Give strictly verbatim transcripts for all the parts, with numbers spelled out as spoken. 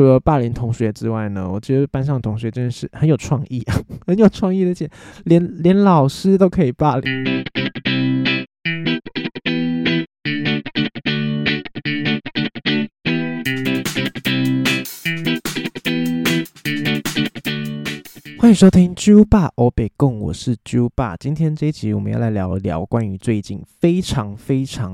除了霸凌同学之外呢，我觉得班上同学真的是很有创意、啊、很有创意，而且 连, 连老师都可以霸凌。欢迎收听啾霸欧北共，我是啾霸。今天这一集我们要来聊一聊关于最近非常非常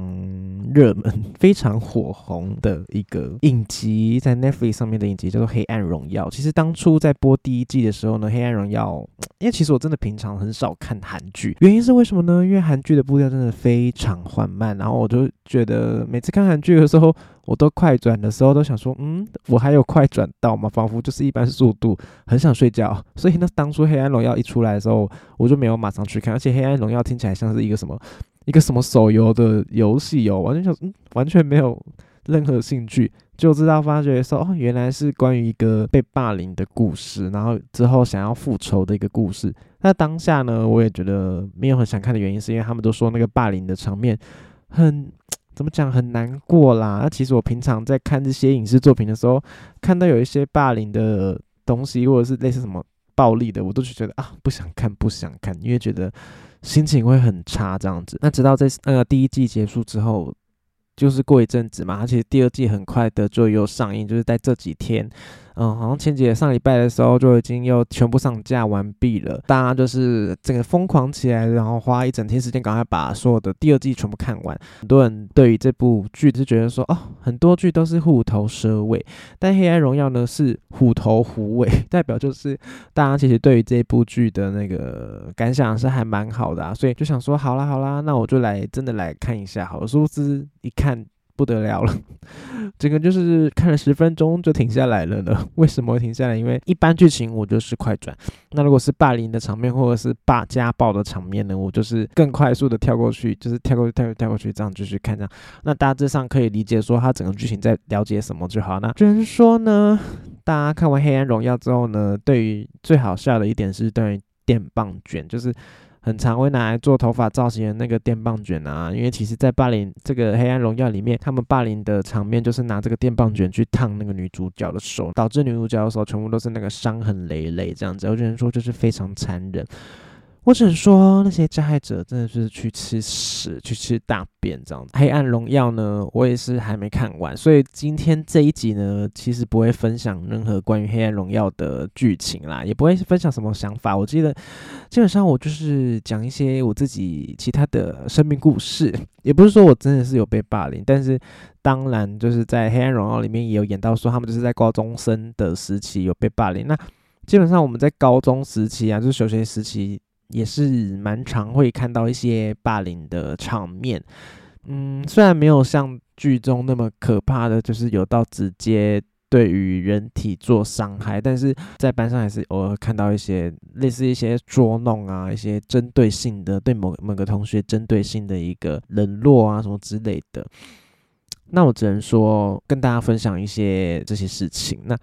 热门非常火红的一个影集，在 Netflix 上面的影集叫做黑暗荣耀。其实当初在播第一季的时候呢，黑暗荣耀因为其实我真的平常很少看韩剧，原因是为什么呢？因为韩剧的步调真的非常缓慢，然后我就觉得每次看韩剧的时候，我都快转的时候都想说嗯，我还有快转到吗？仿佛就是一般速度，很想睡觉。所以呢，当初黑暗荣耀一出来的时候，我就没有马上去看，而且黑暗荣耀听起来像是一个什么一个什么手游的游戏哦，完全想嗯，完全没有任何兴趣，就知道发觉说哦，原来是关于一个被霸凌的故事，然后之后想要复仇的一个故事。那当下呢，我也觉得没有很想看的原因是因为他们都说那个霸凌的场面很怎么讲，很难过啦。那其实我平常在看这些影视作品的时候，看到有一些霸凌的东西或者是类似什么暴力的，我都觉得啊，不想看不想看，因为觉得心情会很差这样子。那直到在呃第一季结束之后，就是过一阵子嘛，而且第二季很快的就又上映，就是在这几天，嗯，好像前几上礼拜的时候就已经又全部上架完毕了。大家就是整个疯狂起来，然后花一整天时间赶快把所有的第二季全部看完。很多人对于这部剧就觉得说哦，很多剧都是虎头蛇尾，但黑暗荣耀呢是虎头虎尾，代表就是大家其实对于这部剧的那个感想是还蛮好的啊，所以就想说好啦好啦，那我就来真的来看一下好了。殊不知一看不得了了，整个就是看了十分钟就停下来了呢。为什么会停下来？因为一般剧情我就是快转，那如果是霸凌的场面或者是霸家暴的场面呢，我就是更快速的跳过去，就是跳过去跳过去跳过去，这样继续看这样。那大致上可以理解说他整个剧情在了解什么就好。那只能说呢，大家看完黑暗荣耀之后呢，对于最好笑的一点是对于电棒卷，就是很常会拿来做头发造型的那个电棒卷啊，因为其实在霸凌这个黑暗荣耀里面，他们霸凌的场面就是拿这个电棒卷去烫那个女主角的手，导致女主角的手全部都是那个伤痕累累这样子。我只能说就是非常残忍，我只能说那些加害者真的是去吃屎去吃大便这样。黑暗荣耀呢我也是还没看完，所以今天这一集呢其实不会分享任何关于黑暗荣耀的剧情啦，也不会分享什么想法。我记得基本上我就是讲一些我自己其他的生命故事，也不是说我真的是有被霸凌，但是当然就是在黑暗荣耀里面也有演到说他们就是在高中生的时期有被霸凌。那基本上我们在高中时期啊，就是小学时期也是蛮常会看到一些霸凌的场面，嗯，虽然没有像剧中那么可怕的，就是有到直接对于人体做伤害，但是在班上还是偶尔看到一些类似一些捉弄啊，一些针对性的对某某个同学针对性的一个冷落啊什么之类的。那我只能说跟大家分享一些这些事情。那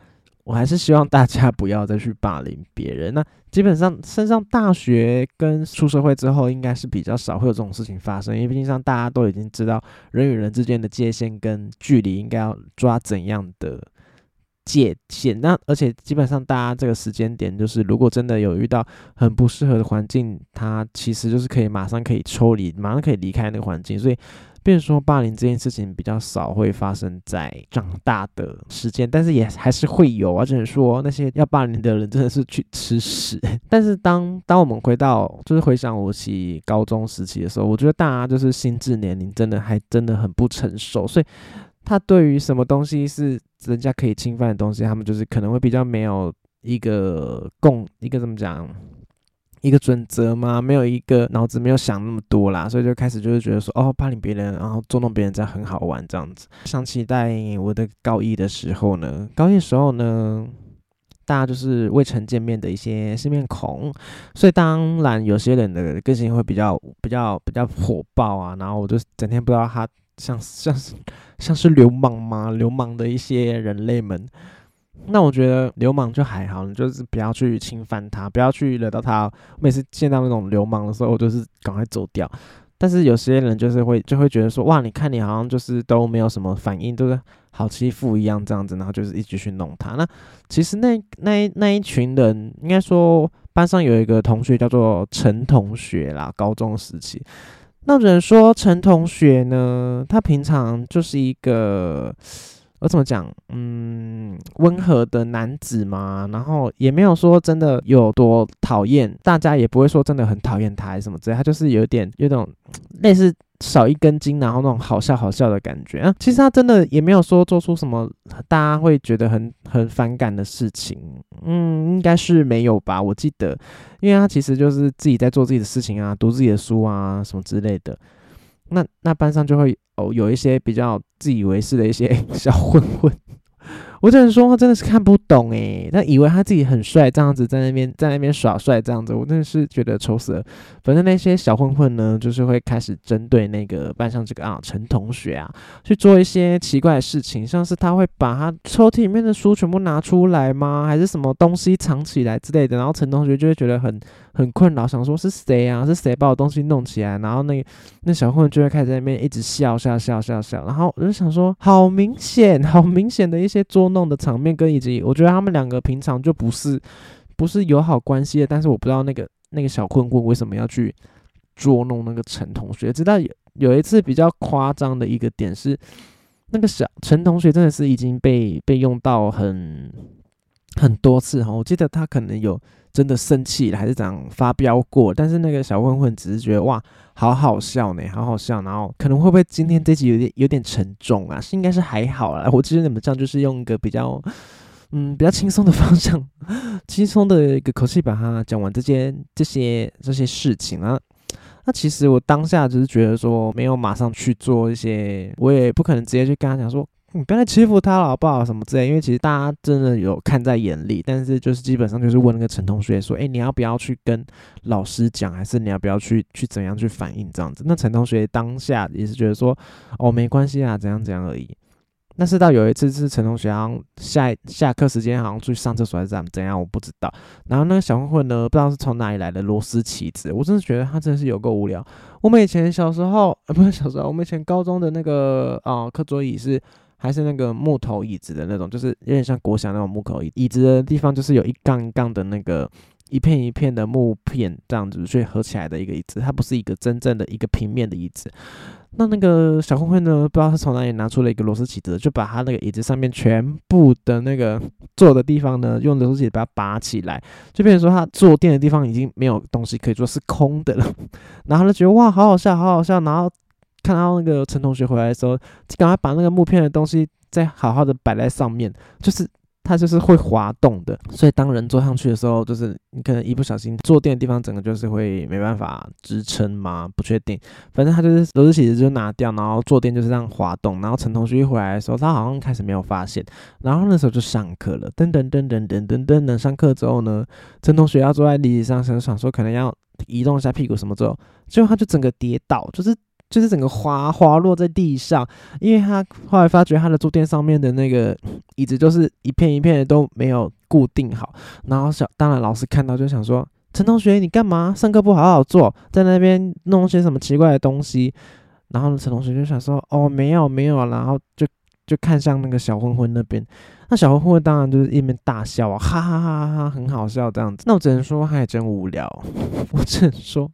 我还是希望大家不要再去霸凌别人。那基本上升上大学跟出社会之后应该是比较少会有这种事情发生，因为毕竟上大家都已经知道人与人之间的界限跟距离应该要抓怎样的界限。那而且基本上大家这个时间点就是如果真的有遇到很不适合的环境，它其实就是可以马上可以抽离，马上可以离开那个环境，所以变成说霸凌这件事情比较少会发生在长大的时间，但是也还是会有啊。只能说那些要霸凌的人真的是去吃屎。但是当当我们回到就是回想我起高中时期的时候，我觉得大家就是心智年龄真的还真的很不成熟，所以他对于什么东西是人家可以侵犯的东西，他们就是可能会比较没有一个共一个怎么讲一个准则嘛，没有一个脑子没有想那么多啦，所以就开始就是觉得说哦，霸凌别人然后捉弄别人这样很好玩这样子。想起在我的高一的时候呢，高一的时候呢大家就是未曾见面的一些新面孔，所以当然有些人的个性会比较比较比较火爆啊，然后我就整天不知道他像像是像是流氓吗？流氓的一些人类们。那我觉得流氓就还好，你就是不要去侵犯他，不要去惹到他。每次见到那种流氓的时候，我就是赶快走掉。但是有些人就是会就会觉得说，哇，你看你好像就是都没有什么反应，就是好欺负一样这样子，然后就是一直去弄他。那其实那那那一群人，应该说班上有一个同学叫做陈同学啦，高中时期。那只能说陈同学呢，他平常就是一个，我怎么讲，嗯，温和的男子嘛，然后也没有说真的有多讨厌，大家也不会说真的很讨厌他什么之类，他就是有点有种类似少一根筋，然后那种好笑好笑的感觉啊。其实他真的也没有说做出什么大家会觉得很很反感的事情，嗯，应该是没有吧，我记得，因为他其实就是自己在做自己的事情啊，读自己的书啊什么之类的。那那班上就会哦有一些比较自以为是的一些小混混，我只能说他真的是看不懂哎，他以为他自己很帅这样子，在那边在那边耍帅这样子，我真的是觉得愁死了。反正那些小混混呢，就是会开始针对那个班上这个啊陈同学啊，去做一些奇怪的事情，像是他会把他抽屉里面的书全部拿出来吗？还是什么东西藏起来之类的？然后陈同学就会觉得很很困扰，想说是谁啊？是谁把我东西弄起来？然后那个那小混混就会开始在那边一直笑笑笑笑笑，然后我就想说，好明显，好明显的一些捉弄的场面，跟以及我觉得他们两个平常就不是不是友好关系的，但是我不知道那个那个小混混为什么要去捉弄那个陈同学。直到 有, 有一次比较夸张的一个点是，那个小陈同学真的是已经被被用到很很多次哈，我记得他可能有真的生气了，还是怎样发飙过，但是那个小混混只是觉得哇，好好笑呢，好好笑。然后可能会不会今天这集有点有点沉重啊？是应该是还好啦。我其实你们这样就是用一个比较嗯比较轻松的方向，轻松的一个口气把它讲完这些这些这些事情啊。那其实我当下只是觉得说没有马上去做一些，我也不可能直接去跟他讲说，你不要再欺负他了好不好什么之类，因为其实大家真的有看在眼里，但是就是基本上就是问那个陈同学说，哎、欸，你要不要去跟老师讲，还是你要不要去去怎样去反应这样子。那陈同学当下也是觉得说，哦，没关系啊，怎样怎样而已。但是到有一次是陈同学好像下下课时间好像去上厕所还是怎样，我不知道。然后那个小混混呢，不知道是从哪里来的螺丝起子，我真的觉得他真的是有够无聊。我们以前小时候，呃、不是小时候，我们以前高中的那个啊、呃、课桌椅是，还是那个木头椅子的那种，就是有点像国小那种木头椅子，椅子的地方就是有一杠一杠的那个一片一片的木片这样子去合起来的一个椅子，它不是一个真正的一个平面的椅子。那那个小混混呢，不知道他从哪里拿出了一个螺丝起子，就把他那个椅子上面全部的那个坐的地方呢，用螺丝起子把它拔起来，就变成说他坐垫的地方已经没有东西可以坐，是空的了。然后他就觉得哇，好好笑，好好笑，然后看到那个陈同学回来的时候，赶快把那个木片的东西再好好的摆在上面，就是它就是会滑动的，所以当人坐上去的时候，就是你可能一不小心坐垫的地方整个就是会没办法支撑嘛，不确定。反正他就是螺丝起子就拿掉，然后坐垫就是这样滑动。然后陈同学一回来的时候，他好像开始没有发现，然后那时候就上课了，噔噔噔噔噔噔噔噔。上课之后呢，陈同学要坐在椅子上，想说可能要移动一下屁股什么之后，结果他就整个跌倒，就是。就是整个滑滑落在地上，因为他后来发觉他的坐垫上面的那个椅子就是一片一片的都没有固定好，然后小当然老师看到就想说，陈同学你干嘛上课不好好坐，在那边弄些什么奇怪的东西。然后陈同学就想说，哦没有没有，然后就就看向那个小混混那边，那小混混当然就是一边大笑啊，哈哈哈哈哈，很好笑这样子。那我只能说他也真无聊，我只能说。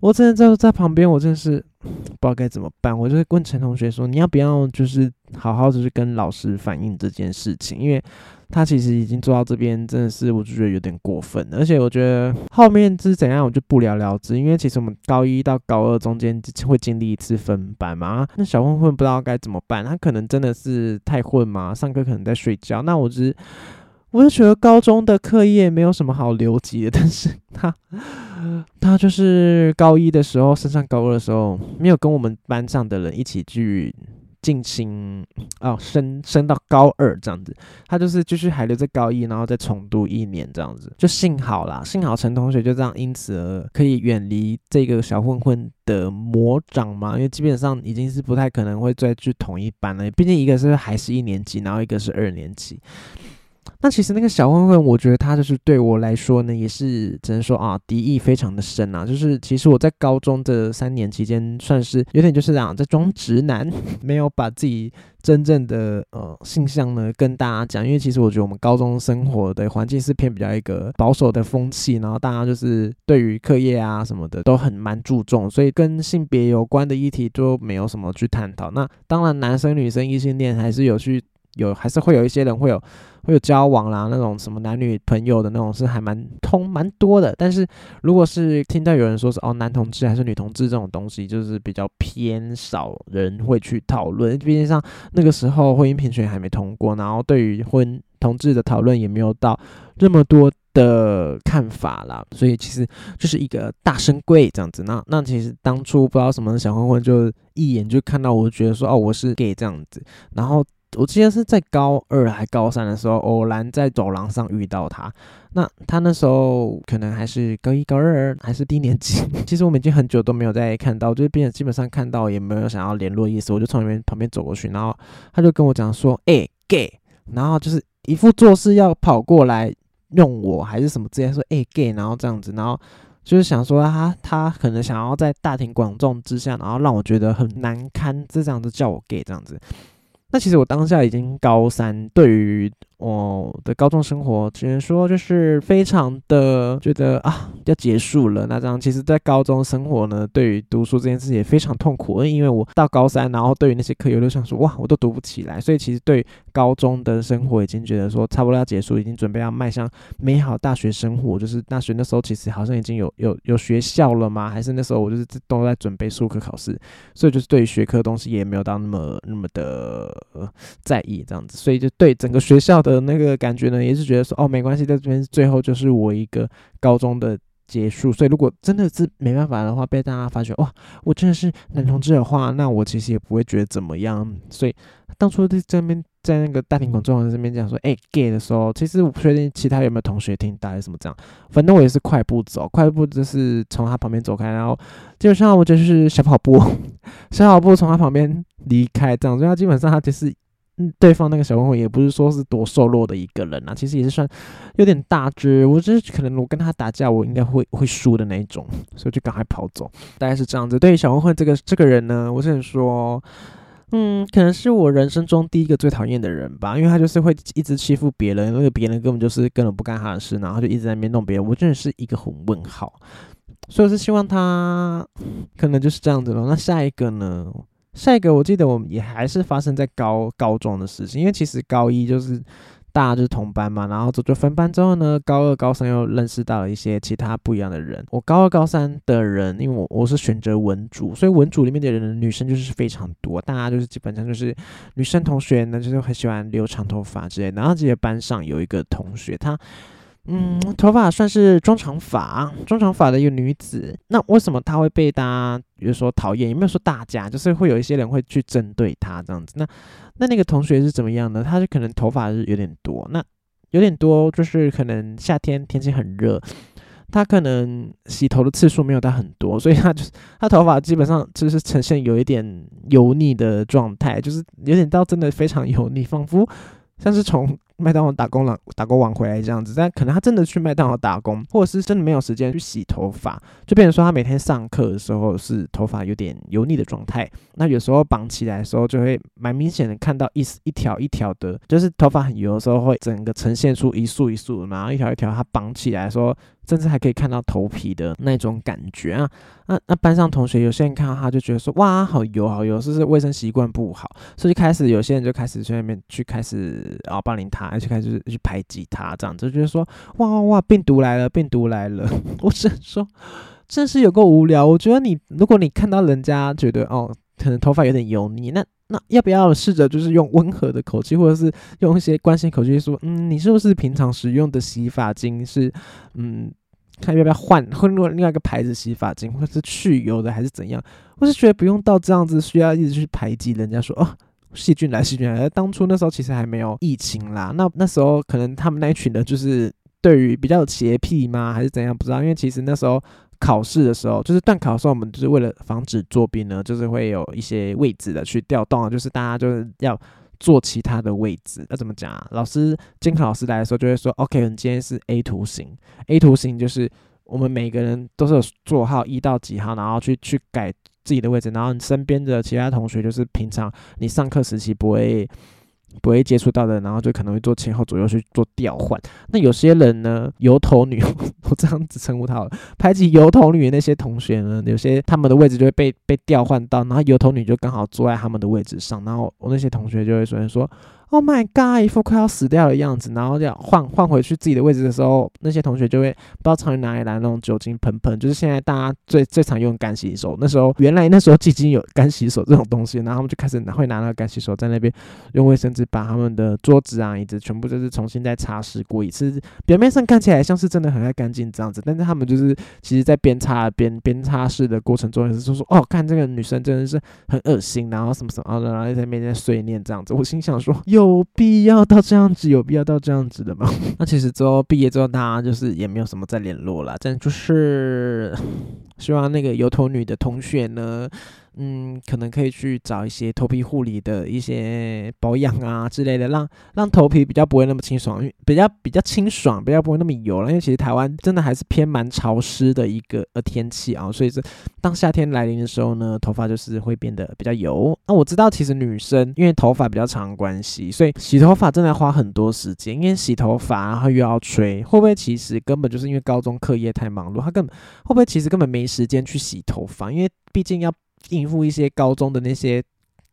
我真的在在旁边，我真的是不知道该怎么办。我就问陈同学说：“你要不要就是好好的去跟老师反映这件事情？因为他其实已经做到这边，真的是我就觉得有点过分。而且我觉得后面是怎样，我就不了了之。因为其实我们高一到高二中间会经历一次分班嘛。那小混混不知道该怎么办，他可能真的是太混嘛，上课可能在睡觉。那我只是我就觉得高中的课业没有什么好留级的，但是他。”他就是高一的时候升上高二的时候，没有跟我们班上的人一起去进行哦升升到高二这样子，他就是继续还留在高一，然后再重读一年这样子。就幸好啦，幸好陈同学就这样因此而可以远离这个小混混的魔掌嘛，因为基本上已经是不太可能会再去同一班了，毕竟一个是还是一年级，然后一个是二年级。那其实那个小混混，我觉得他就是对我来说呢，也是只能说啊，敌意非常的深啊。就是其实我在高中的三年期间，算是有点就是啊，在装直男，没有把自己真正的呃性向呢跟大家讲。因为其实我觉得我们高中生活的环境是偏比较一个保守的风气，然后大家就是对于课业啊什么的都很蛮注重，所以跟性别有关的议题就没有什么去探讨。那当然，男生女生异性恋还是有去。有还是会有一些人会有会有交往啦，那种什么男女朋友的那种是还蛮通蛮多的。但是如果是听到有人说是哦男同志还是女同志这种东西，就是比较偏少人会去讨论，毕竟像那个时候婚姻平权还没通过，然后对于婚同志的讨论也没有到这么多的看法啦，所以其实就是一个大深柜这样子。那那其实当初不知道什么小混混就一眼就看到我，觉得说哦我是 gay 这样子，然后。我记得是在高二还高三的时候，偶然在走廊上遇到他。那他那时候可能还是高一高二，还是低年级。其实我们已经很久都没有再看到，就是变成基本上看到也没有想要联络意思。我就从那边旁边走过去，然后他就跟我讲说：“哎、欸、，gay。”然后就是一副做事要跑过来用我还是什么之类，说：“哎、欸、，gay。”然后这样子，然后。就是想说他他可能想要在大庭广众之下，然后让我觉得很难堪，这样子叫我 gay 这样子。那其实我当下已经高三，对于我的高中生活只能说就是非常的觉得啊要结束了。那这样其实在高中生活呢，对于读书这件事也非常痛苦，因为我到高三，然后对于那些课业我就想说哇我都读不起来，所以其实对高中的生活已经觉得说差不多要结束，已经准备要迈向美好大学生活。就是大学那时候其实好像已经有有有学校了吗？还是那时候我就是都在准备术科考试，所以就是对于学科的东西也没有到那么那么的在意这样子，所以就对整个学校的那个感觉呢，也是觉得说哦没关系，在这边最后就是我一个高中的结束。所以如果真的是没办法的话，被大家发觉哇我真的是男同志的话，那我其实也不会觉得怎么样。所以当初在这边在那个大庭广众人这边讲说哎、欸、gay 的时候，其实我不确定其他有没有同学听到还是什么这样，反正我也是快步走，快步就是从他旁边走开，然后基本上我就是小跑步小跑步从他旁边离开这样。所以他基本上他就是嗯，对方那个小混混也不是说是多瘦弱的一个人啊，其实也是算有点大只。我就是可能我跟他打架，我应该会会输的那一种，所以就赶快跑走，大概是这样子。对于小混混这个这个人呢，我只能说，嗯，可能是我人生中第一个最讨厌的人吧，因为他就是会一直欺负别人，因为别人根本就是根本不干他的事，然后就一直在那边弄别人，我真的是一个很问号。所以我是希望他可能就是这样子了。那下一个呢？下一个我记得我们也还是发生在高高中的事情，因为其实高一就是大家就是同班嘛，然后就分班之后呢，高二高三又认识到了一些其他不一样的人。我高二高三的人，因为我我是选择文组，所以文组里面的人女生就是非常多，大家就是基本上就是女生同学呢就是很喜欢留长头发之类的。然后这些班上有一个同学，她嗯，头发算是中长发，中长发的一个女子。那为什么她会被大家比如说讨厌？有没有说大家就是会有一些人会去针对她这样子？那那那个同学是怎么样呢？她就可能头发是有点多，那有点多就是可能夏天天气很热，她可能洗头的次数没有到很多，所以她就是她头发基本上就是呈现有一点油腻的状态，就是有点到真的非常油腻，仿佛像是从麦当劳打工打工晚回来这样子。但可能他真的去麦当劳打工，或者是真的没有时间去洗头发，就变成说他每天上课的时候是头发有点油腻的状态。那有时候绑起来的时候就会蛮明显的看到一一条一条的，就是头发很油的时候会整个呈现出一束一束，然后一条一条他绑起来的时候甚至还可以看到头皮的那种感觉啊。那那班上同学有些人看到他就觉得说哇好油好油，是不是卫生习惯不好？所以就开始有些人就开始去那边去开始啊霸凌他，就开始去排挤他，这样就觉得说哇哇哇病毒来了病毒来了。我只能说真是有够无聊。我觉得你如果你看到人家觉得哦可能头发有点油腻，那那要不要试着就是用温和的口气，或者是用一些关心口气说，嗯，你是不是平常使用的洗发精是，嗯，看要不要换换另外一个牌子洗发精，或者是去油的，还是怎样？我是觉得不用到这样子，需要一直去排挤人家说哦。细菌来细菌来。当初那时候其实还没有疫情啦，那那时候可能他们那一群人就是对于比较有洁癖吗还是怎样不知道。因为其实那时候考试的时候就是段考的时候，我们就是为了防止作弊呢，就是会有一些位置的去调动，就是大家就是要做其他的位置。那、啊、怎么讲啊？老师监考老师来的时候就会说 OK 我们今天是 A 图形， A 图形就是我们每个人都是有座号一到几号，然后去去改自己的位置，然后你身边的其他同学就是平常你上课时期不会不会接触到的，然后就可能会做前后左右去做调换。那有些人呢，油头女我这样子称呼她好了，排挤油头女的那些同学呢，有些他们的位置就会被被调换到，然后油头女就刚好坐在他们的位置上，然后我那些同学就会说说 Oh my god 一副快要死掉的样子，然后要换换回去自己的位置的时候，那些同学就会不知道从哪里来那种酒精喷喷，就是现在大家最最常用干洗手，那时候原来那时候已经有干洗手这种东西，然后他们就开始会拿那个干洗手在那边用卫生纸把他们的桌子啊椅子全部就是重新再擦拭过一次，表面上看起来像是真的很爱干净这样子，但是他们就是其实在边擦边边擦拭的过程中也是说哦看这个女生真的是很恶心，然后什么什么然后在那边碎念这样子，我心想说有必要到这样子有必要到这样子的吗？那其实之后毕业之后大家就是也没有什么再联络啦，但就是希望那个油头女的同学呢嗯，可能可以去找一些头皮护理的一些保养啊之类的，让让头皮比较不会那么清爽，比较比较清爽，比较不会那么油了。因为其实台湾真的还是偏蛮潮湿的一个呃天气啊，所以是当夏天来临的时候呢，头发就是会变得比较油。那、啊、我知道，其实女生因为头发比较长关系，所以洗头发真的花很多时间，因为洗头发然后又要吹，会不会其实根本就是因为高中课业太忙碌，他根本会不会其实根本没时间去洗头发，因为毕竟要应付一些高中的那些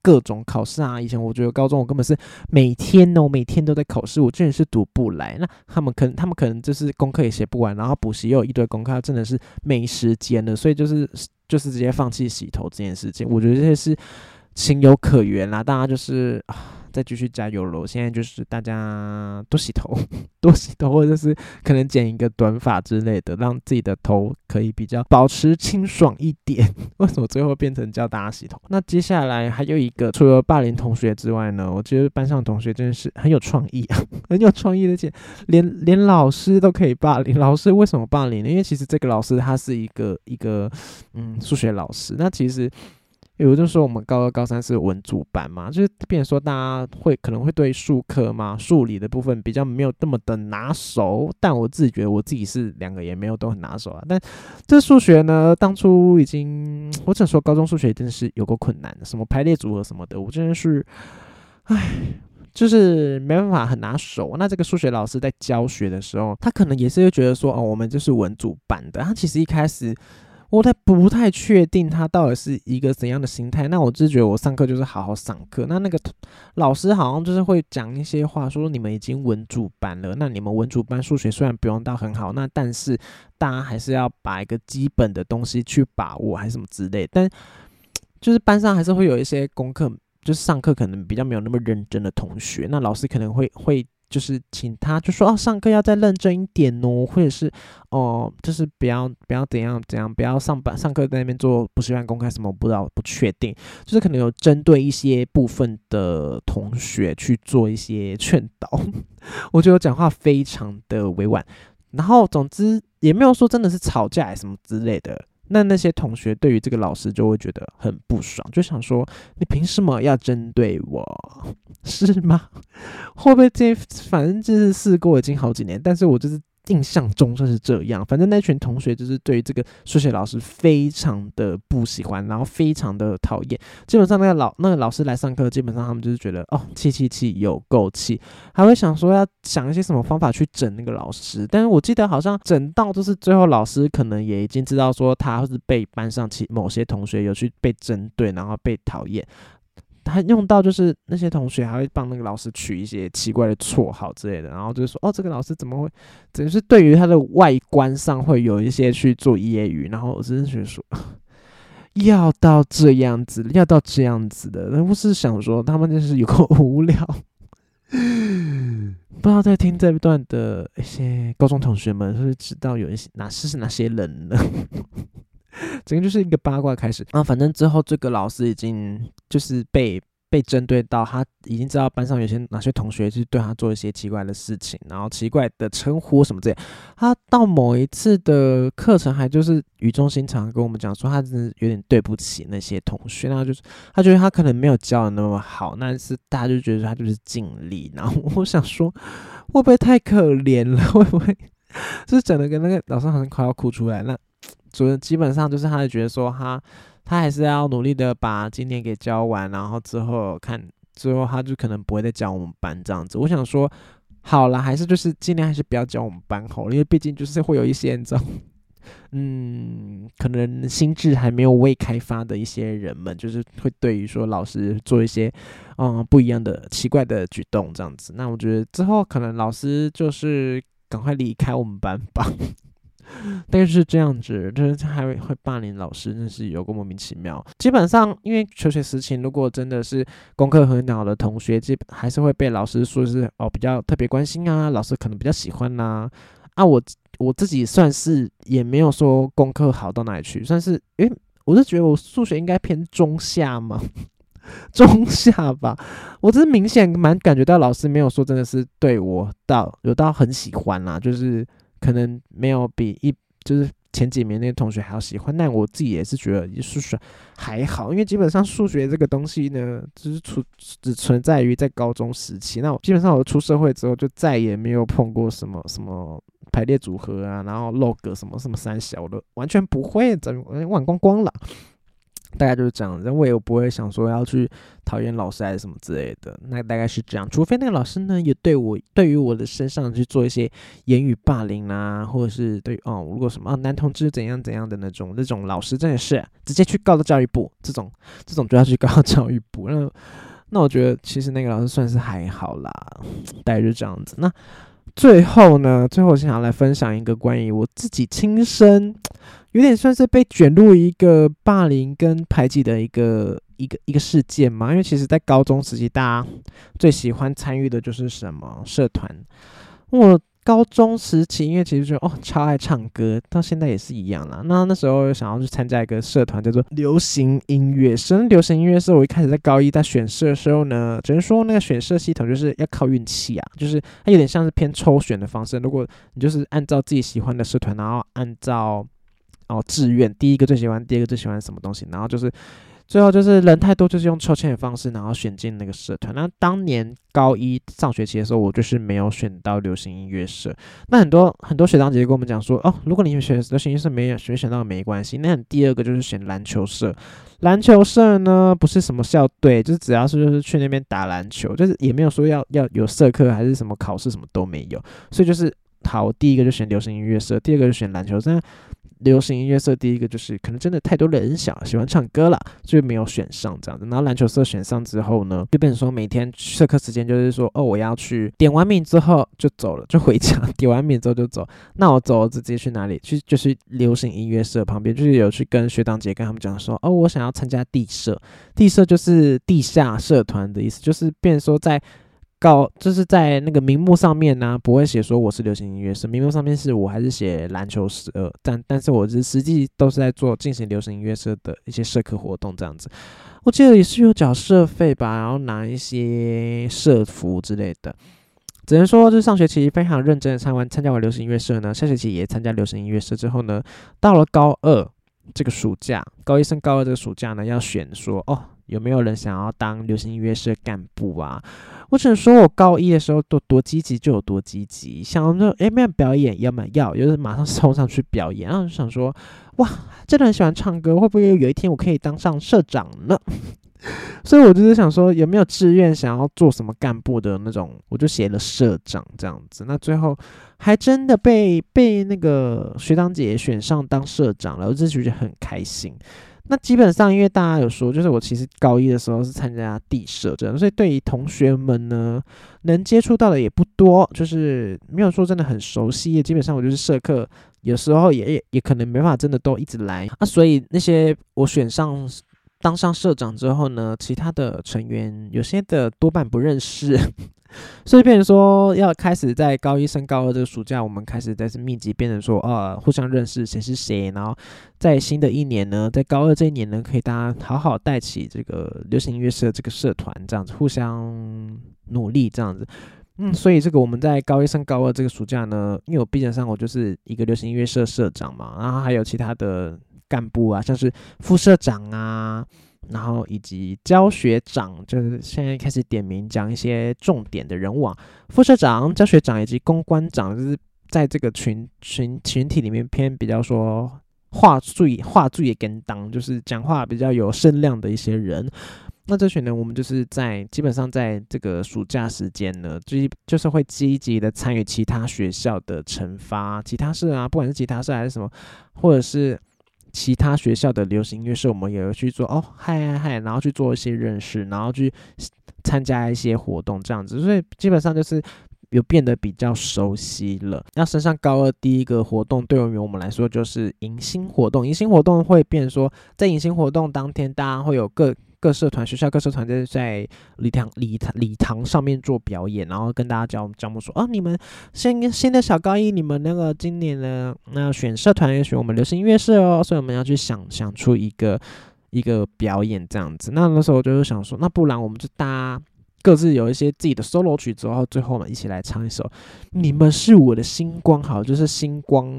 各种考试啊，以前我觉得高中我根本是每天哦，每天都在考试，我真的是读不来。那他们可能他们可能就是功课也写不完，然后补习又有一堆功课，真的是没时间了，所以就是就是直接放弃洗头这件事情，我觉得这是情有可原啦。大家就是啊，再继续加油喽！现在就是大家多洗头，多洗头，或者是可能剪一个短发之类的，让自己的头可以比较保持清爽一点。为什么最后变成叫大家洗头？那接下来还有一个，除了霸凌同学之外呢，我觉得班上同学真的是很有创意、啊，很有创意，而且连连老师都可以霸凌。老师为什么霸凌呢？因为其实这个老师他是一个一个嗯数学老师，那其实。有就说我们高二高三是文组班嘛，就是变成说大家会可能会对数科嘛数理的部分比较没有那么的拿手，但我自己觉得我自己是两个也没有都很拿手啊。但这数学呢，当初已经我只能说高中数学真的是有够困难的，什么排列组合什么的，我真的是唉就是没办法很拿手。那这个数学老师在教学的时候，他可能也是会觉得说哦我们就是文组班的，他其实一开始我不太确定他到底是一个怎样的心态。那我就觉得我上课就是好好上课，那那个老师好像就是会讲一些话说你们已经文组班了，那你们文组班数学虽然不用到很好，那但是大家还是要把一个基本的东西去把握还是什么之类的，但就是班上还是会有一些功课就是上课可能比较没有那么认真的同学，那老师可能会会就是请他就说哦上课要再认真一点哦，或者是哦、呃、就是不要不要怎样怎样，不要上班上课在那边做补习班公开什么，我不知道不确定，就是可能有针对一些部分的同学去做一些劝导。我觉得我讲话非常的委婉，然后总之也没有说真的是吵架什么之类的。那那些同学对于这个老师就会觉得很不爽，就想说你凭什么要针对我，是吗？会不会这反正就是事过已经好几年，但是我就是印象中就是这样。反正那群同学就是对于这个数学老师非常的不喜欢，然后非常的讨厌。基本上那个老那个老师来上课，基本上他们就是觉得哦气气气有够气，还会想说要想一些什么方法去整那个老师。但是我记得好像整到就是最后老师可能也已经知道说他是被班上其某些同学有去被针对，然后被讨厌。他用到就是那些同学还会帮那个老师取一些奇怪的绰号之类的，然后就是说哦这个老师怎么会只是对于他的外观上会有一些去做揶揄，然后我真的觉得说要到这样子要到这样子的，我是想说他们就是有够无聊。不知道在听这段的一些高中同学们是知道有一些哪是哪些人呢？整个就是一个八卦开始啊。反正之后这个老师已经就是被被针对到，他已经知道班上有些哪些同学就是对他做一些奇怪的事情，然后奇怪的称呼什么之类的。他到某一次的课程还就是语重心长跟我们讲说，他真的有点对不起那些同学，然后就是他觉得他可能没有教的那么好，但是大家就觉得他就是尽力。然后我想说，会不会太可怜了？会不会就是整的跟那个老师好像快要哭出来？那主任基本上就是他就觉得说他。他还是要努力的把今年给教完，然后之后看，之后他就可能不会再教我们班这样子。我想说，好啦，还是就是尽量还是不要教我们班好了，因为毕竟就是会有一些这种，嗯，可能心智还没有未开发的一些人们，就是会对于说老师做一些嗯不一样的奇怪的举动这样子。那我觉得之后可能老师就是赶快离开我们班吧。但是这样子，就是还会霸凌老师，真是有个莫名其妙。基本上，因为求学时期，如果真的是功课很好的同学，基本还是会被老师说是哦比较特别关心啊，老师可能比较喜欢啦、啊。啊，我我自己算是也没有说功课好到哪里去，算是因为我是觉得我数学应该偏中下嘛。中下吧，我真是明显蛮感觉到老师没有说真的是对我到有到很喜欢啦，就是。可能没有比一就是前几名那些同学还要喜欢，但我自己也是觉得数学还好，因为基本上数学这个东西呢，就是只存在于在高中时期。那我基本上我出社会之后，就再也没有碰过什么什么排列组合啊，然后 log 什么什么三小的，完全不会，整忘光光了。大概就是这样，因为我不会想说要去讨厌老师还是什么之类的，那大概是这样。除非那个老师呢，也对我对于我的身上去做一些言语霸凌啊，或者是对哦，如果什么、啊、男同志怎样怎样的那种，那种老师真的是直接去告到教育部，这种这种就要去告到教育部。那那我觉得其实那个老师算是还好啦，大概就这样子。那最后呢，最后我想要来分享一个关于我自己亲身。有点算是被卷入一个霸凌跟排挤的一个一个一个事件嘛，因为其实在高中时期，大家最喜欢参与的就是什么社团。我高中时期，因为其实就哦超爱唱歌，到现在也是一样啦。那那时候想要去参加一个社团，叫做流行音乐社。流行音乐社，我一开始在高一在选社的时候呢，只能说那个选社系统就是要靠运气啊，就是它有点像是偏抽选的方式。如果你就是按照自己喜欢的社团，然后按照然后志愿第一个最喜欢第二个最喜欢什么东西，然后就是最后就是人太多，就是用抽签的方式然后选进那个社团。那当年高一上学期的时候，我就是没有选到流行音乐社。那很多很多学长姐姐跟我们讲说，哦，如果你选流行音乐社没有选选到没关系。那你第二个就是选篮球社。篮球社呢，不是什么校队，就是只要是就是去那边打篮球，就是也没有说要要有社课还是什么考试什么都没有。所以就是好，我第一个就选流行音乐社，第二个就选篮球社。流行音乐社第一个就是可能真的太多人想喜欢唱歌了，所以没有选上这样子。然后篮球社选上之后呢，就变成说每天社课时间就是说，哦，我要去点完名之后就走了，就回家。点完名之后就走，那我走了直接去哪里？去就是流行音乐社旁边，就是有去跟学长姐跟他们讲说，哦，我想要参加地社。地社就是地下社团的意思，就是变成说在。告就是在那个名目上面呢、啊，不会写说我是流行音乐社，名目上面是我还是写篮球社，但但是我是实际都是在做进行流行音乐社的一些社课活动这样子。我记得也是有缴社费吧，然后拿一些社服之类的。只能说，就是上学期非常认真的参完参加完流行音乐社呢，下学期也参加流行音乐社之后呢，到了高二这个暑假，高一升高二这个暑假呢，要选说哦。有没有人想要当流行音乐社干部啊？我只能说，我高一的时候多多积极就有多积极，想说哎，没有表演，要么要，就是马上冲上去表演。然后就想说，哇，真的很喜欢唱歌，会不会有一天我可以当上社长呢？所以我就是想说，有没有志愿想要做什么干部的那种，我就写了社长这样子。那最后还真的被被那个学长姐选上当社长了，我真的觉得很开心。那基本上，因为大家有说，就是我其实高一的时候是参加地社，所以对于同学们呢，能接触到的也不多，就是没有说真的很熟悉。基本上我就是社课，有时候也 也, 也可能没办法真的都一直来啊。所以那些我选上当上社长之后呢，其他的成员有些的多半不认识所以变成说要开始在高一升高二这个暑假，我们开始在是密集变成说呃互相认识谁是谁，然后在新的一年呢，在高二这一年呢，可以大家好好带起这个流行音乐社这个社团，这样子互相努力这样子。嗯，所以这个我们在高一升高二这个暑假呢，因为我毕竟上我就是一个流行音乐社社长嘛，然后还有其他的干部啊，像是副社长啊，然后以及教学长，就是现在开始点名讲一些重点的人物啊，副社长、教学长以及公关长，就是在这个群群群体里面偏比较说话最话最也跟当，就是讲话比较有声量的一些人。那这群人，我们就是在基本上在这个暑假时间呢，就是会积极的参与其他学校的惩罚吉他社啊，不管是吉他社还是什么，或者是其他学校的流行音乐社，我们也会去做哦嗨嗨嗨，然后去做一些认识，然后去参加一些活动这样子，所以基本上就是有变得比较熟悉了。那升上高二第一个活动对于我们来说就是迎新活动，迎新活动会变说，在迎新活动当天，大家会有各。各社团学校各社团在礼堂礼堂礼堂上面做表演，然后跟大家教教我们说，哦，你们新新的小高一，你们那个今年呢，那选社团也选我们流行音乐社哦，所以我们要去想想出一个一个表演这样子。那那时候我就想说，那不然我们就搭。各自有一些自己的 solo 曲之后，最后我们一起来唱一首《你们是我的星光》，好，就是星光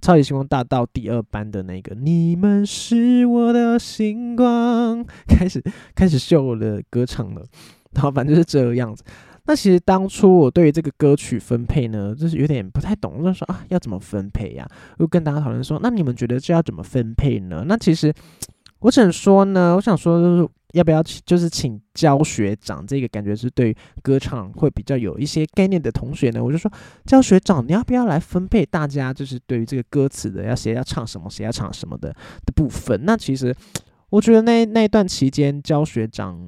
超级星光大道第二班的那个《你们是我的星光》，开始开始秀我的歌唱了，然后反正就是这个样子。那其实当初我对于这个歌曲分配呢，就是有点不太懂，就说啊要怎么分配呀、啊？又跟大家讨论说，那你们觉得这要怎么分配呢？那其实我想说呢，我想说就是。要不要就是请教学长，这个感觉是对歌唱会比较有一些概念的同学呢，我就说教学长你要不要来分配大家就是对于这个歌词的要谁要唱什么谁要唱什么 的, 的部分。那其实我觉得 那, 那一段期间教学长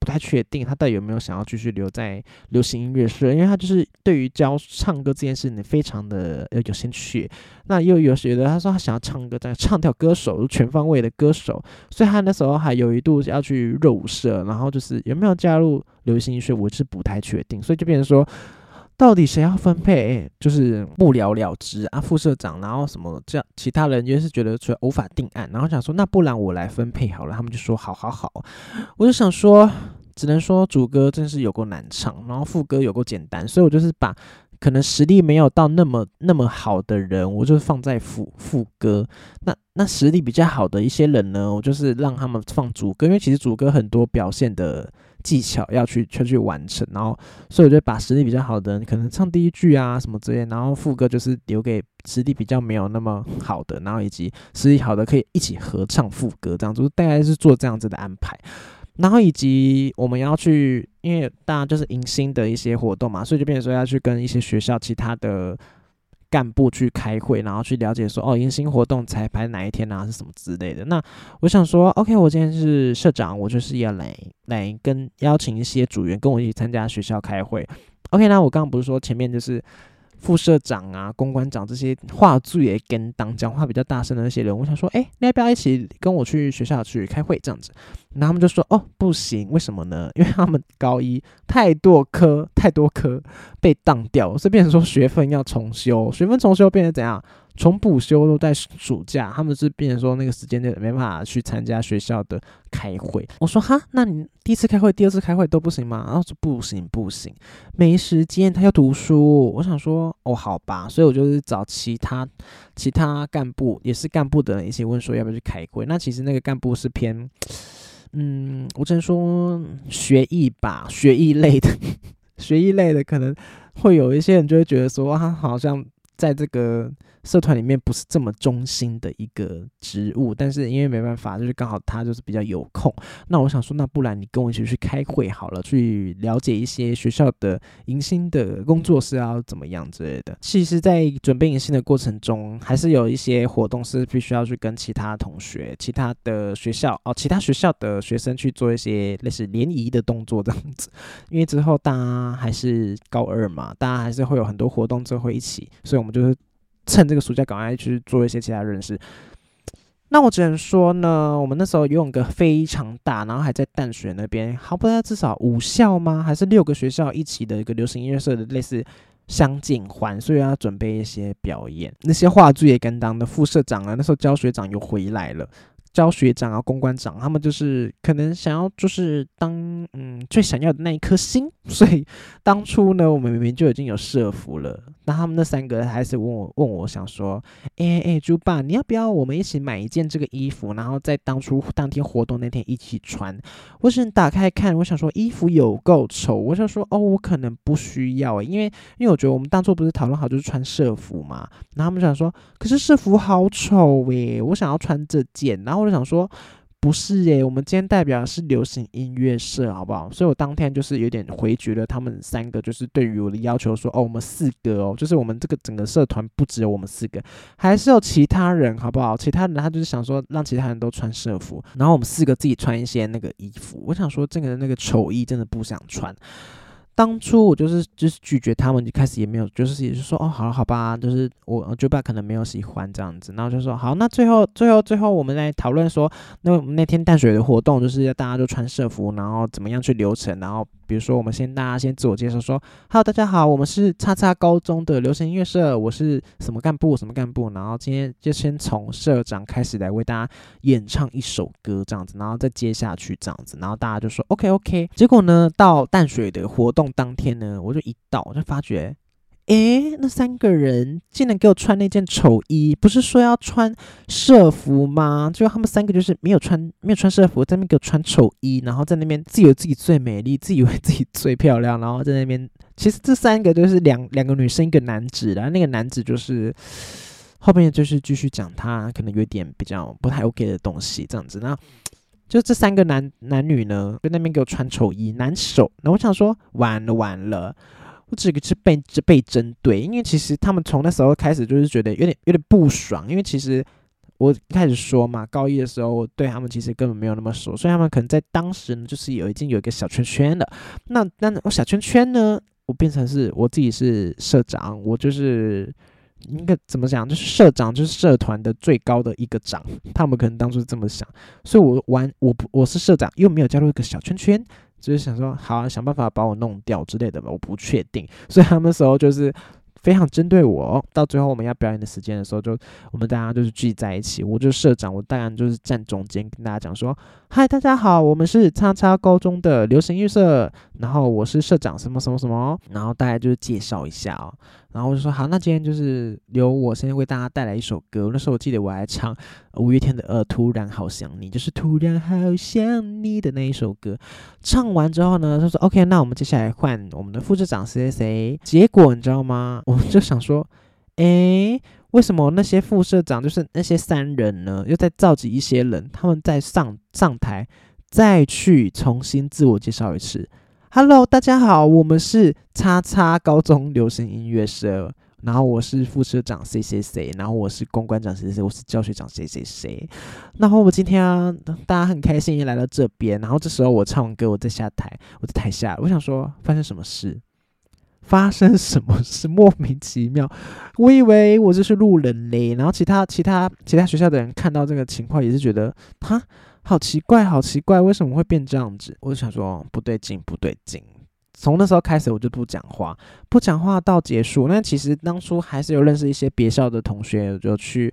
不太确定他到底有没有想要继续留在流行音乐社，因为他就是对于教唱歌这件事情非常的有兴趣，那又有觉得他说他想要唱歌，唱跳歌手，全方位的歌手，所以他那时候还有一度要去热舞社，然后就是有没有加入流行音乐社我是不太确定，所以就变成说到底谁要分配、欸、就是不了了之啊，副社长然后什么这样，其他人也是觉得无法定案，然后想说那不然我来分配好了，他们就说好好好，我就想说只能说主歌真是有够难唱，然后副歌有够简单，所以我就是把可能实力没有到那么那么好的人，我就是放在副副歌，那那实力比较好的一些人呢，我就是让他们放主歌，因为其实主歌很多表现的技巧要去去去完成，然后所以我就把实力比较好的人可能唱第一句啊什么之类，然后副歌就是留给实力比较没有那么好的，然后以及实力好的可以一起合唱副歌，这样子大概是做这样子的安排。然后以及我们要去，因为大家就是迎新的一些活动嘛，所以就变成说要去跟一些学校其他的干部去开会，然后去了解说哦迎新活动彩排哪一天啊是什么之类的。那我想说 OK 我今天是社长，我就是要来来跟邀请一些组员跟我一起参加学校开会。OK 那我刚刚不是说前面就是副社长啊公关长这些话最也跟当讲话比较大声的那些人，我想说哎、欸、你要不要一起跟我去学校去开会这样子，然后他们就说哦不行，为什么呢？因为他们高一太多科太多科被当掉，所以变成说学分要重修，学分重修变成怎样，重补修都在暑假，他们是变成说那个时间就没办法去参加学校的开会。我说哈，那你第一次开会第二次开会都不行吗？然后说不行不行，没时间，他要读书。我想说哦好吧，所以我就是找其他其他干部也是干部的人一起问说要不要去开会。那其实那个干部是偏嗯我只能说学艺吧，学艺类的学艺类的可能会有一些人就会觉得说他好像在这个社团里面不是这么中心的一个职务，但是因为没办法，就是刚好他就是比较有空。那我想说，那不然你跟我一起去开会好了，去了解一些学校的迎新的工作是要怎么样之类的。其实在准备迎新的过程中，还是有一些活动是必须要去跟其他同学、其他的学校哦、其他学校的学生去做一些类似联谊的动作这样子。因为之后大家还是高二嘛，大家还是会有很多活动之后会一起，所以我们就是趁这个暑假赶快去做一些其他认识。那我只能说呢，我们那时候游泳阁非常大，然后还在淡水那边，好不知至少五校吗？还是六个学校一起的一个流行音乐社的类似相见欢，所以要准备一些表演。那些话剧也跟当的副社长啊，那时候教学长又回来了。教学长啊，公关长，他们就是可能想要就是当嗯最想要的那一颗星，所以当初呢，我们明明就已经有社服了，那他们那三个还是问我问我想说，哎哎猪爸，你要不要我们一起买一件这个衣服，然后在当初当天活动那天一起穿？我只能打开看，我想说衣服有够丑，我想说哦，我可能不需要、欸、因为因为我觉得我们当初不是讨论好就是穿社服嘛，然后他们想说，可是社服好丑哎、欸，我想要穿这件，然后。我就想说不是耶，我们今天代表的是流行音乐社好不好，所以我当天就是有点回绝了他们三个就是对于我的要求说哦，我们四个哦，就是我们这个整个社团不只有我们四个，还是有其他人好不好，其他人他就是想说让其他人都穿社服，然后我们四个自己穿一些那个衣服，我想说这个那个丑衣真的不想穿，当初我就是就是拒绝他们，一开始也没有，就是也是说哦，好了好吧，就是我就爸可能没有喜欢这样子，然后就说好，那最后最后最后我们来讨论说，那我们那天淡水的活动就是大家就穿社服，然后怎么样去流程，然后比如说我们先大家先自我介绍说，哈喽大家好，我们是叉叉高中的流行音乐社，我是什么干部什么干部，然后今天就先从社长开始来为大家演唱一首歌这样子，然后再接下去这样子，然后大家就说 OK OK， 结果呢到淡水的活动。当天呢，我就一到，我就发觉，诶，那三个人竟然给我穿那件丑衣，不是说要穿社服吗？就他们三个就是没有穿，没有穿社服，在那边给我穿丑衣，然后在那边自以为自己最美丽，自以为自己最漂亮，然后在那边，其实这三个就是两两个女生一个男子，然后那个男子就是。后面就是继续讲他可能有点比较不太 OK 的东西这样子，那。就这三个 男, 男女呢，就那边给我穿丑衣，难受。然后我想说，完了完了，我只是被被针对，因为其实他们从那时候开始就是觉得有点有点不爽，因为其实我一开始说嘛，高一的时候我对他们其实根本没有那么熟，所以他们可能在当时呢，就是有已经有一个小圈圈了。那那我小圈圈呢，我变成是我自己是社长，我就是。应该怎么讲？就是社长，就是社团的最高的一个长，他们可能当初这么想，所以我玩我不我是社长，又没有加入一个小圈圈，就是想说好、啊、想办法把我弄掉之类的吧，我不确定，所以他们那时候就是非常针对我。到最后我们要表演的时间的时候就，就我们大家就是聚在一起，我就是社长，我当然就是站中间跟大家讲说：“嗨，大家好，我们是叉叉高中的流行音乐社，然后我是社长什么什么什么，然后大家就是介绍一下哦。”然后我就说好，那今天就是由我先为大家带来一首歌。那时候我记得我还唱五月天的《呃突然好想你》，就是突然好想你的那一首歌。唱完之后呢，他说 OK， 那我们接下来换我们的副社长谁谁谁。结果你知道吗？我就想说，哎，为什么那些副社长就是那些三人呢，又在召集一些人，他们在上上台再去重新自我介绍一次。Hello， 大家好，我们是叉叉高中流行音乐社，然后我是副社长谁谁谁，然后我是公关长谁谁谁，我是教学长谁谁谁。然后我今天啊，大家很开心也来到这边，然后这时候我唱完歌，我在下台，我在台下，我想说发生什么事？发生什么事？莫名其妙，我以为我就是路人嘞。然后其他其他其他学校的人看到这个情况也是觉得哈。好奇怪好奇怪，为什么会变这样子？我就想说不对劲不对劲，从那时候开始我就不讲话不讲话到结束。那其实当初还是有认识一些别校的同学，有去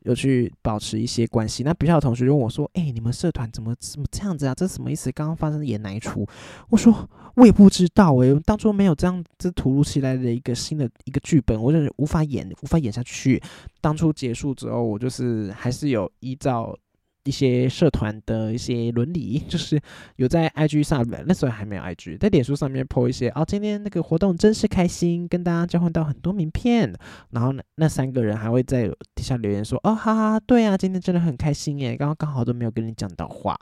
有去保持一些关系。那别校的同学就问我说，哎、欸，你们社团怎么怎么这样子啊，这什么意思？刚刚发生演哪一出？我说我也不知道，哎、欸，当初没有这样子突如其来的一个新的一个剧本，我就无法演无法演下去。当初结束之后，我就是还是有依照一些社团的一些伦理，就是有在 I G 上面，那时候还没有 I G， 在脸书上面 po 一些哦，今天那个活动真是开心，跟大家交换到很多名片。然后那三个人还会在底下留言说，哦哈哈，对啊，今天真的很开心耶，刚刚刚好都没有跟你讲到话。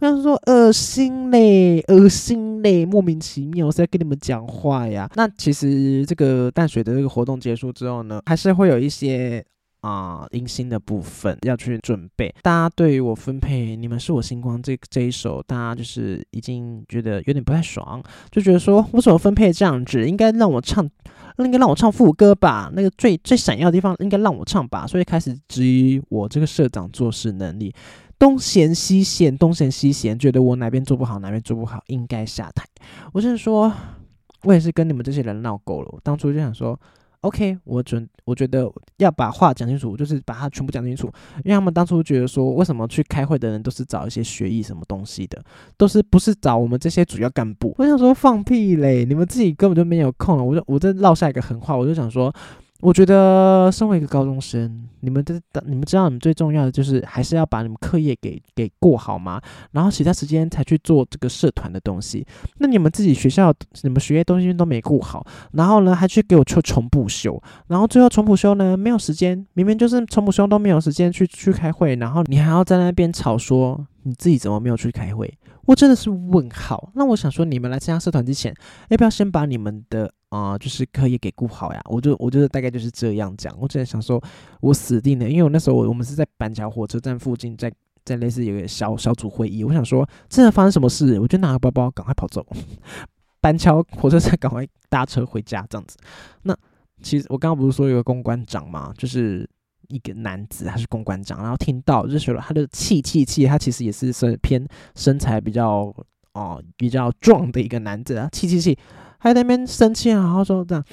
我想说恶心嘞，恶心嘞，莫名其妙，我是在跟你们讲话呀。那其实这个淡水的这个活动结束之后呢，还是会有一些。啊、嗯，迎新的部分要去准备。大家对于我分配你们是我星光 这, 这一首，大家就是已经觉得有点不太爽，就觉得说我怎么分配这样子，应该让我唱那应该让我唱副歌吧，那个最最闪耀的地方应该让我唱吧，所以开始质疑我这个社长做事能力，东嫌西嫌东嫌西嫌，觉得我哪边做不好哪边做不好，应该下台。我真的说我也是跟你们这些人闹够了，我当初就想说 OK， 我准我觉得要把话讲清楚，就是把它全部讲清楚，因为他们当初觉得说为什么去开会的人都是找一些学艺什么东西的，都是不是找我们这些主要干部，我想说放屁嘞，你们自己根本就没有空了。我就我再落下一个狠话，我就想说我觉得身为一个高中生，你们的你们知道你们最重要的就是还是要把你们课业给给过好吗，然后其他时间才去做这个社团的东西，那你们自己学校你们学业东西都没顾好，然后呢还去给我去重补修，然后最后重补修呢没有时间，明明就是重补修都没有时间去去开会，然后你还要在那边吵说你自己怎么没有去开会，我真的是问号。那我想说你们来参加社团之前要不要先把你们的呃、就是课业给顾好呀，我就我就大概就是这样讲。我真的想说我死定了，因为我那时候我们是在板桥火车站附近，在在类似有个小小组会议，我想说真的发生什么事，我就拿个包包赶快跑走板桥火车站，赶快搭车回家这样子。那其实我刚刚不是说有个公关长嘛，就是一个男子，他是公关长，然后听到就觉得他的气气气，他其实也是偏身材比较哦、呃、比较壮的一个男子啊，气气气还在那边生气，然后说这样，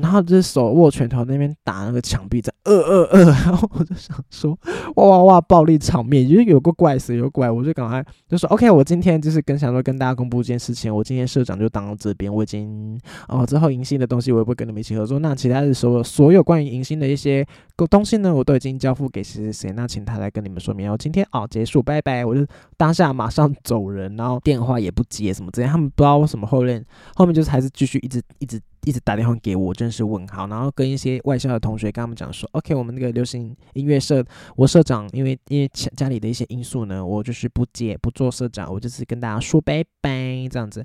然后就是手握拳头在那边打那个墙壁，这样呃呃呃，然后我就想说哇哇哇，暴力场面，就是有个怪死有怪，我就赶快就说 OK， 我今天就是跟想说跟大家公布这件事情，我今天社长就当到这边，我已经哦之后迎新的东西我也不会跟你们一起合作，那其他的所有所有关于迎新的一些东西呢，我都已经交付给谁谁谁，那请他来跟你们说明，我今天哦结束，拜拜，我就当下马上走人，然后电话也不接什么之类，他们不知道为什么后面后面就是还是继续一直一直。一直打电话给我，真是问号。然后跟一些外校的同学跟他们讲说 OK， 我们那个流行音乐社我社长因为因为家里的一些因素呢，我就是不接不做社长，我就是跟大家说拜拜这样子。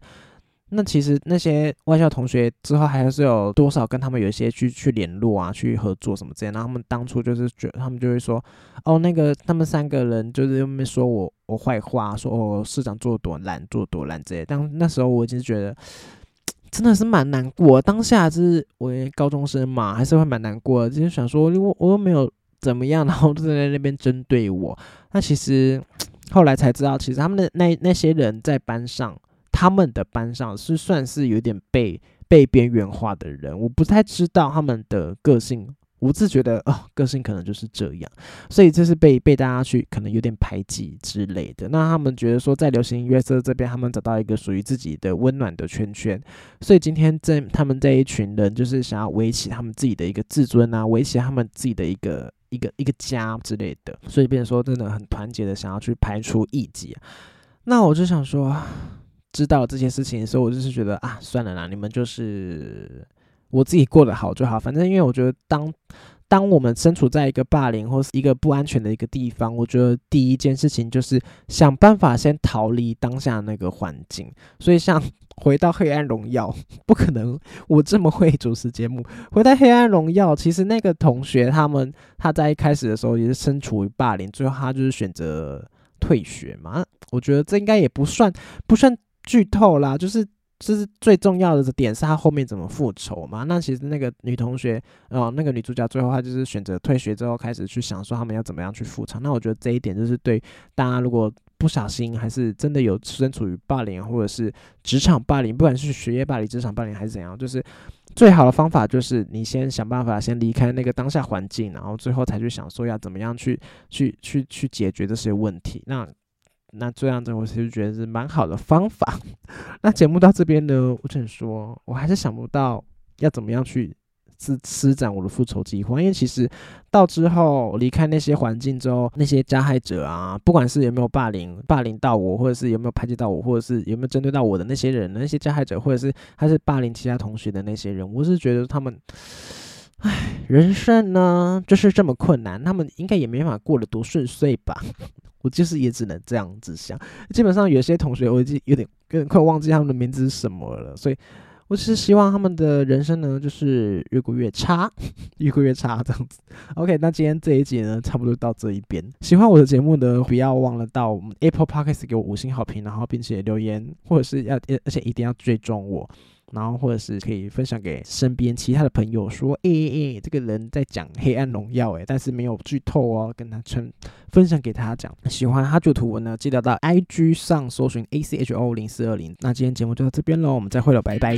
那其实那些外校同学之后还是有多少跟他们有一些去去联络啊，去合作什么之类的，然后他们当初就是觉得他们就会说哦那个他们三个人就是在那边说我我坏话，说哦社长做多懒做多懒之类的。但那时候我已经觉得真的是蛮难过，当下是我高中生嘛，还是会蛮难过的，就是想说我我又没有怎么样，然后就在那边针对我。那其实后来才知道，其实他们的 那, 那些人在班上，他们的班上是算是有点被被边缘化的人，我不太知道他们的个性。我自觉得、哦、个性可能就是这样，所以就是被被大家去可能有点排挤之类的。那他们觉得说在流行音乐社这边他们找到一个属于自己的温暖的圈圈，所以今天这他们这一群人就是想要维持他们自己的一个自尊啊，维持他们自己的一个一个一个家之类的，所以变成说真的很团结的想要去排除异己、啊、那我就想说知道这些事情的时候，我就是觉得啊算了啦，你们就是我自己过得好就好，反正因为我觉得当当我们身处在一个霸凌或是一个不安全的一个地方，我觉得第一件事情就是想办法先逃离当下那个环境，所以像回到黑暗荣耀，不可能我这么会主持节目。回到黑暗荣耀，其实那个同学他们他在一开始的时候也是身处于霸凌，最后他就是选择退学嘛，我觉得这应该也不算不算剧透啦，就是就是最重要的点是他后面怎么复仇嘛。那其实那个女同学、呃、那个女主角最后她就是选择退学之后开始去想说他们要怎么样去复仇。那我觉得这一点就是对大家如果不小心还是真的有身处于霸凌或者是职场霸凌，不管是学业霸凌职场霸凌还是怎样，就是最好的方法就是你先想办法先离开那个当下环境，然后最后才去想说要怎么样去去去去解决这些问题。那那这样子我其实觉得是蛮好的方法。那节目到这边呢，我只能说我还是想不到要怎么样去施展我的复仇计划，因为其实到之后离开那些环境之后，那些加害者啊，不管是有没有霸凌霸凌到我，或者是有没有排挤到我，或者是有没有针对到我的那些人，那些加害者，或者是他是霸凌其他同学的那些人，我是觉得他们唉人生呢就是这么困难，他们应该也没办法过得多顺遂吧，我就是也只能这样子想。基本上有些同学我已经有点有点快忘记他们的名字是什么了，所以我是希望他们的人生呢就是越过越差越过越差这样子。 OK， 那今天这一集呢差不多到这一边，喜欢我的节目呢不要忘了到 Apple Podcast 给我五星好评，然后并且留言，或者是要而且一定要追踪我。然后或者是可以分享给身边其他的朋友说，哎、欸欸欸、这个人在讲黑暗荣耀、欸、但是没有剧透哦，跟他分享给他讲。喜欢哈啾图文呢，记得到 I G 上搜寻 A C H O 零四二零。那今天节目就到这边咯，我们再会了，拜拜。